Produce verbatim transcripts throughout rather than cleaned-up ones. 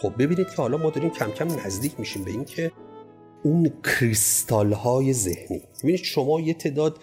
خب ببینید که حالا ما داریم کم کم نزدیک میشیم به این که اون کریستال های ذهنی، ببینید شما یه تعداد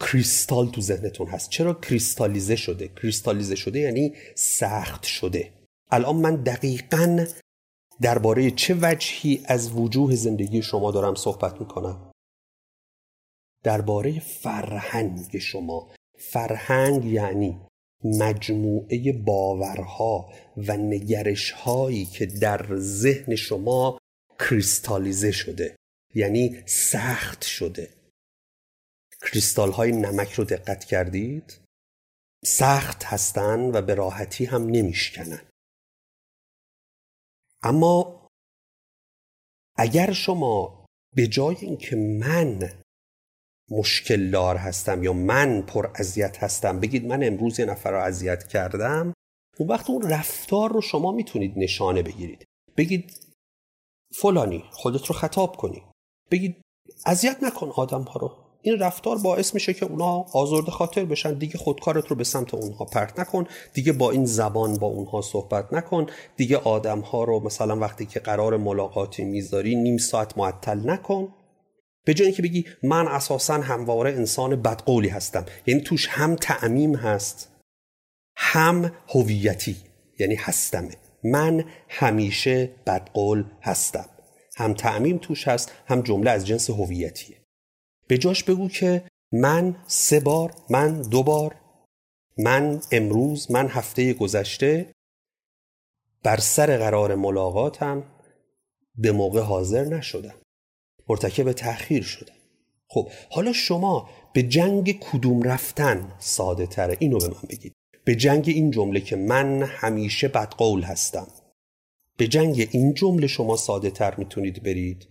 کریستال تو ذهنتون هست. چرا کریستالیزه شده؟ کریستالیزه شده یعنی سخت شده. الان من دقیقاً درباره چه وجهی از وجوه زندگی شما دارم صحبت میکنم؟ درباره فرهنگ شما. فرهنگ یعنی مجموعه باورها و نگرش‌هایی که در ذهن شما کریستالیزه شده، یعنی سخت شده. کریستال‌های نمک رو دقت کردید؟ سخت هستن و به راحتی هم نمیشکنن. اما اگر شما به جای اینکه من مشکل دار هستم یا من پر اذیت هستم بگید من امروز یه نفر رو اذیت کردم، اون وقت اون رفتار رو شما میتونید نشانه بگیرید. بگید فلانی، خودت رو خطاب کنی، بگید اذیت نکن آدم ها رو. این رفتار باعث میشه که اونا آزرده خاطر بشن، دیگه خودکارت رو به سمت اونها پرت نکن، دیگه با این زبان با اونها صحبت نکن، دیگه آدم ها رو مثلا وقتی که قرار ملاقاتی میذاری نیم ساعت معطل نکن. به جای اینکه بگی من اساساً همواره انسان بدقولی هستم، یعنی توش هم تعمیم هست هم هویتی، یعنی هستمه، من همیشه بدقول هستم، هم تعمیم توش هست هم جمله از جنس هویتیه. به جاش بگو که من سه بار، من دو بار، من امروز، من هفته گذشته بر سر قرار ملاقاتم به موقع حاضر نشدم، مرتکب تأخیر شدم. خب حالا شما به جنگ کدوم رفتن ساده تره؟ اینو به من بگید. به جنگ این جمله که من همیشه بدقول هستم، به جنگ این جمله شما ساده تر میتونید برید؟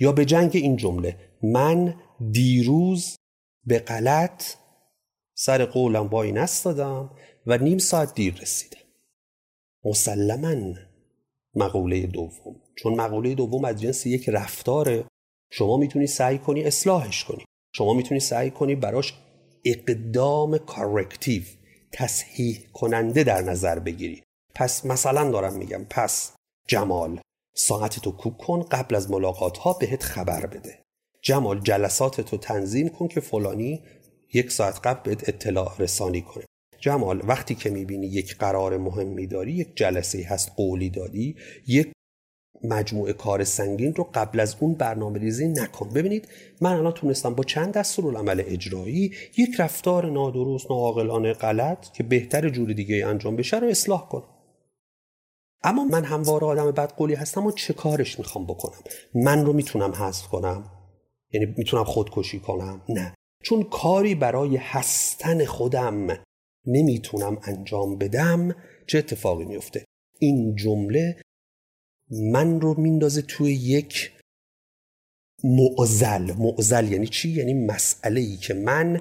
یا به جنگ این جمله من دیروز به غلط سر قولم وای نستادم و نیم ساعت دیر رسیدم؟ مسلماً مقوله دوم، چون مقوله دوم از جنس یک رفتاره، شما میتونی سعی کنی اصلاحش کنی، شما میتونی سعی کنی براش اقدام کارکتیو، تصحیح کننده در نظر بگیری. پس مثلا دارم میگم پس جمال ساعتتو کوک کن، قبل از ملاقات ها بهت خبر بده. جمال جلساتتو تنظیم کن که فلانی یک ساعت قبل بهت اطلاع رسانی کنه. جمال وقتی که میبینی یک قرار مهمی داری، یک جلسه هست قولی داری، یک مجموعه کار سنگین رو قبل از اون برنامه ریزی نکن. ببینید من الان تونستم با چند دستورالعمل اجرایی یک رفتار نادرست، ناعاقلانه، غلط که بهتر جور دیگه انجام بشه رو اصلاح کنم. اما من همواره آدم بدقولی هستم و چه کارش میخوام بکنم؟ من رو میتونم حذف کنم؟ یعنی میتونم خودکشی کنم؟ نه، چون کاری برای هستن خودم نمیتونم انجام بدم. چه اتفاقی میفته؟ این جمله من رو میندازه توی یک معضل. معضل یعنی چی؟ یعنی مسئله‌ای که من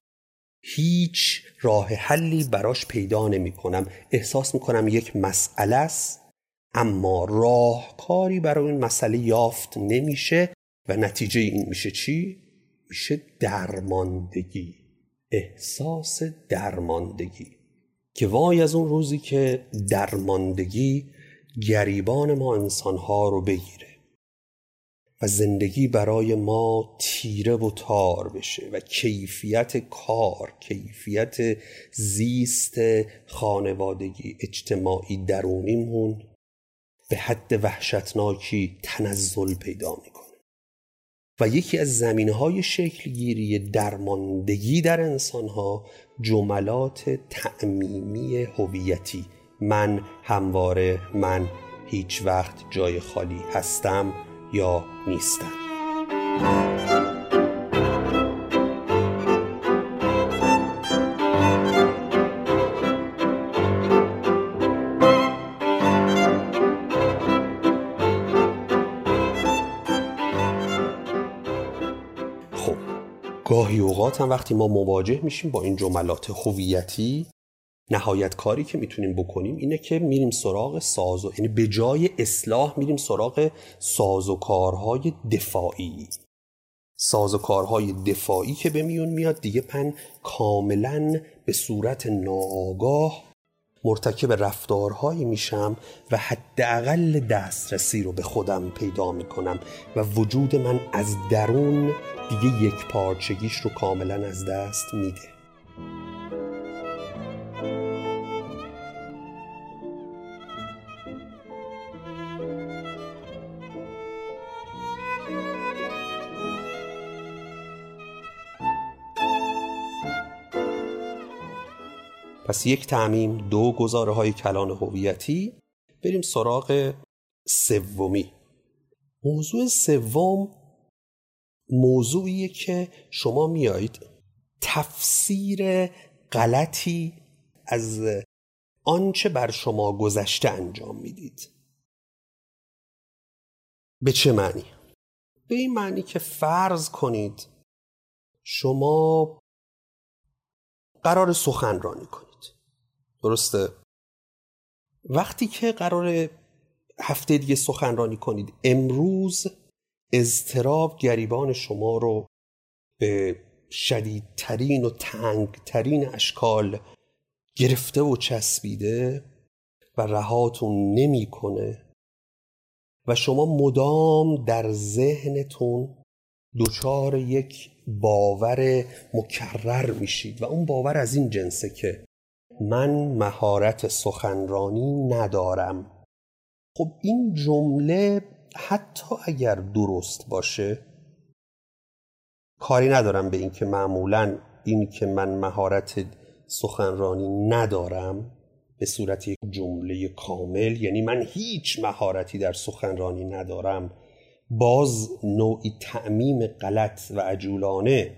هیچ راه حلی براش پیدا نمی‌کنم. احساس می‌کنم یک مسئله است اما راهکاری برای این مسئله یافت نمیشه و نتیجه این میشه چی؟ میشه درماندگی، احساس درماندگی که وای از اون روزی که درماندگی گریبان ما انسانها رو بگیره و زندگی برای ما تیره و تار بشه و کیفیت کار، کیفیت زیست خانوادگی، اجتماعی، درونیمون به حد وحشتناکی تنزل پیدا میکنه. و یکی از زمینه‌های شکل‌گیری درماندگی در انسانها جملات تعمیمی هویتی، من همواره، من هیچ وقت جای خالی هستم یا نیستم. خب گاهی اوقات هم وقتی ما مواجه میشیم با این جملات هویتی، نهایت کاری که میتونیم بکنیم اینه که میریم سراغ سازو، یعنی به جای اصلاح میریم سراغ سازوکارهای دفاعی. سازوکارهای دفاعی که به میون میاد دیگه من کاملا به صورت ناآگاه مرتکب رفتارهایی میشم و حداقل دسترسی رو به خودم پیدا میکنم و وجود من از درون دیگه یک پارچگیش رو کاملا از دست میده. پس یک تعمیم، دو گزاره های کلان هویتی. بریم سراغ سومی. موضوع سوم موضوعیه که شما میایید تفسیر غلطی از آنچه بر شما گذشته انجام میدید. به چه معنی؟ به این معنی که فرض کنید شما قرار سخنرانی کنید، درسته؟ وقتی که قرار هفته دیگه سخنرانی کنید، امروز اضطراب گریبان شما رو به شدیدترین و تنگترین اشکال گرفته و چسبیده و رهاتون نمی کنه و شما مدام در ذهنتون دوچار یک باور مکرر میشید و اون باور از این جنسه که من مهارت سخنرانی ندارم. خب این جمله حتی اگر درست باشه کاری ندارم به این که معمولاً این که من مهارت سخنرانی ندارم به صورت یک جمله کامل، یعنی من هیچ مهارتی در سخنرانی ندارم، باز نوعی تعمیم غلط و عجولانه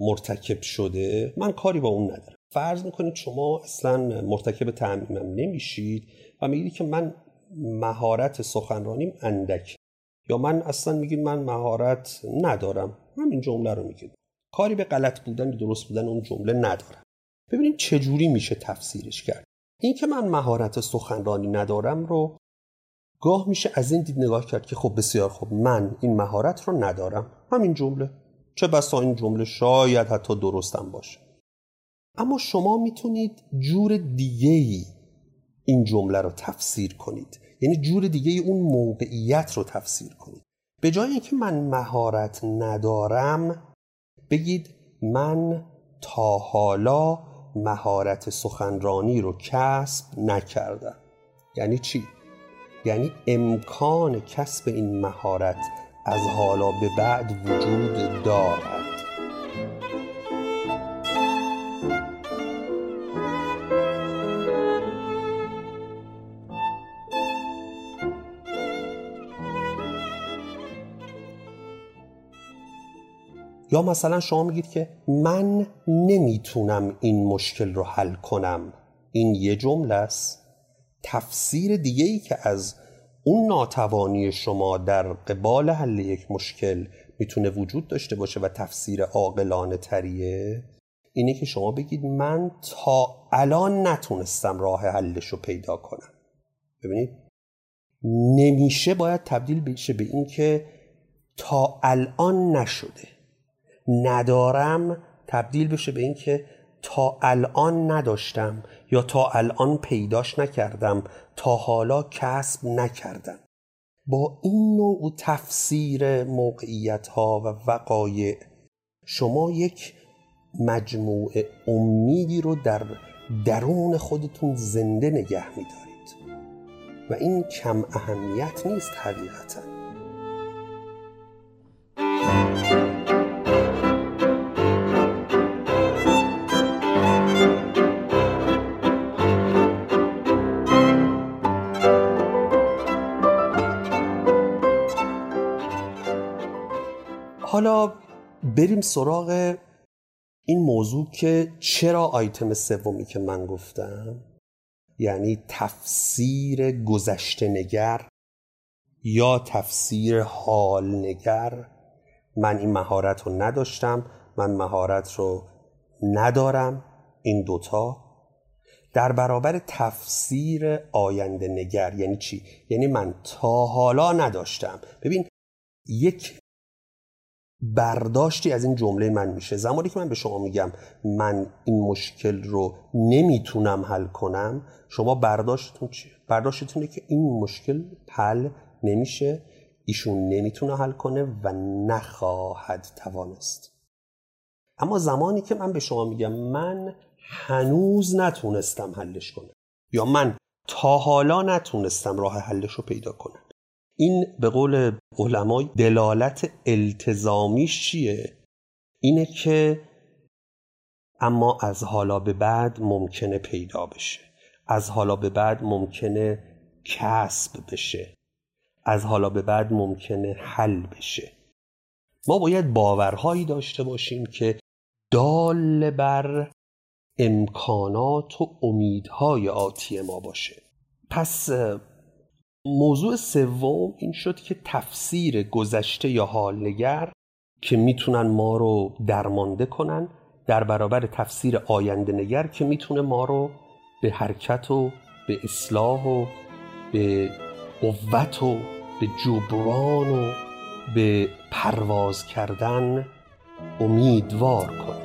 مرتکب شده. من کاری با اون ندارم. فرض میکنید شما اصلا مرتکب تعمیمم نمیشید و میگید که من مهارت سخنرانیم اندک، یا من اصلا میگید من مهارت ندارم، همین جمله رو میگید، کاری به غلط بودن و درست بودن اون جمله ندارم. ببینیم چجوری میشه تفسیرش کرد. این که من مهارت سخنرانی ندارم رو گاه میشه از این دید نگاه کرد که خب بسیار خب، من این مهارت رو ندارم، همین جمله، چه بسا این جمله شاید حتی درستم باشه. اما شما میتونید جور دیگه‌ای این جمله رو تفسیر کنید، یعنی جور دیگه‌ای اون موقعیت رو تفسیر کنید. به جای اینکه من مهارت ندارم، بگید من تا حالا مهارت سخنرانی رو کسب نکردم. یعنی چی؟ یعنی امکان کسب این مهارت از حالا به بعد وجود دارد. یا مثلا شما میگید که من نمیتونم این مشکل رو حل کنم، این یه جمله است. تفسیر دیگه ای که از اون ناتوانی شما در قبال حل یک مشکل میتونه وجود داشته باشه و تفسیر عاقلانه تریه اینه که شما بگید من تا الان نتونستم راه حلش رو پیدا کنم. ببینید نمیشه باید تبدیل بشه به این که تا الان نشده، ندارم تبدیل بشه به این که تا الان نداشتم، یا تا الان پیداش نکردم، تا حالا کسب نکردم. با این نوع تفسیر موقعیت‌ها و وقایع شما یک مجموعه امیدی رو در درون خودتون زنده نگه می‌دارید و این کم اهمیت نیست حقیقتاً. حالا بریم سراغ این موضوع که چرا آیتم سومی که من گفتم، یعنی تفسیر گذشته نگر یا تفسیر حال نگر، من این مهارت رو نداشتم، من مهارت رو ندارم، این دوتا در برابر تفسیر آینده نگر. یعنی چی؟ یعنی من تا حالا نداشتم. ببین یک برداشتی از این جمله من میشه. زمانی که من به شما میگم من این مشکل رو نمیتونم حل کنم، شما برداشتتون چیه؟ برداشتتون اینه که این مشکل حل نمیشه، ایشون نمیتونه حل کنه و نخواهد توانست. اما زمانی که من به شما میگم من هنوز نتونستم حلش کنم، یا من تا حالا نتونستم راه حلش رو پیدا کنم، این به قول علما دلالت التزامیش چیه؟ اینه که اما از حالا به بعد ممکنه پیدا بشه، از حالا به بعد ممکنه کسب بشه، از حالا به بعد ممکنه حل بشه. ما باید باورهایی داشته باشیم که دال بر امکانات و امیدهای آتی ما باشه. پس موضوع سوم این شد که تفسیر گذشته یا حالگر که میتونن ما رو درمانده کنن در برابر تفسیر آینده نگر که میتونه ما رو به حرکت و به اصلاح و به قوت و به جبران و به پرواز کردن امیدوار کنه.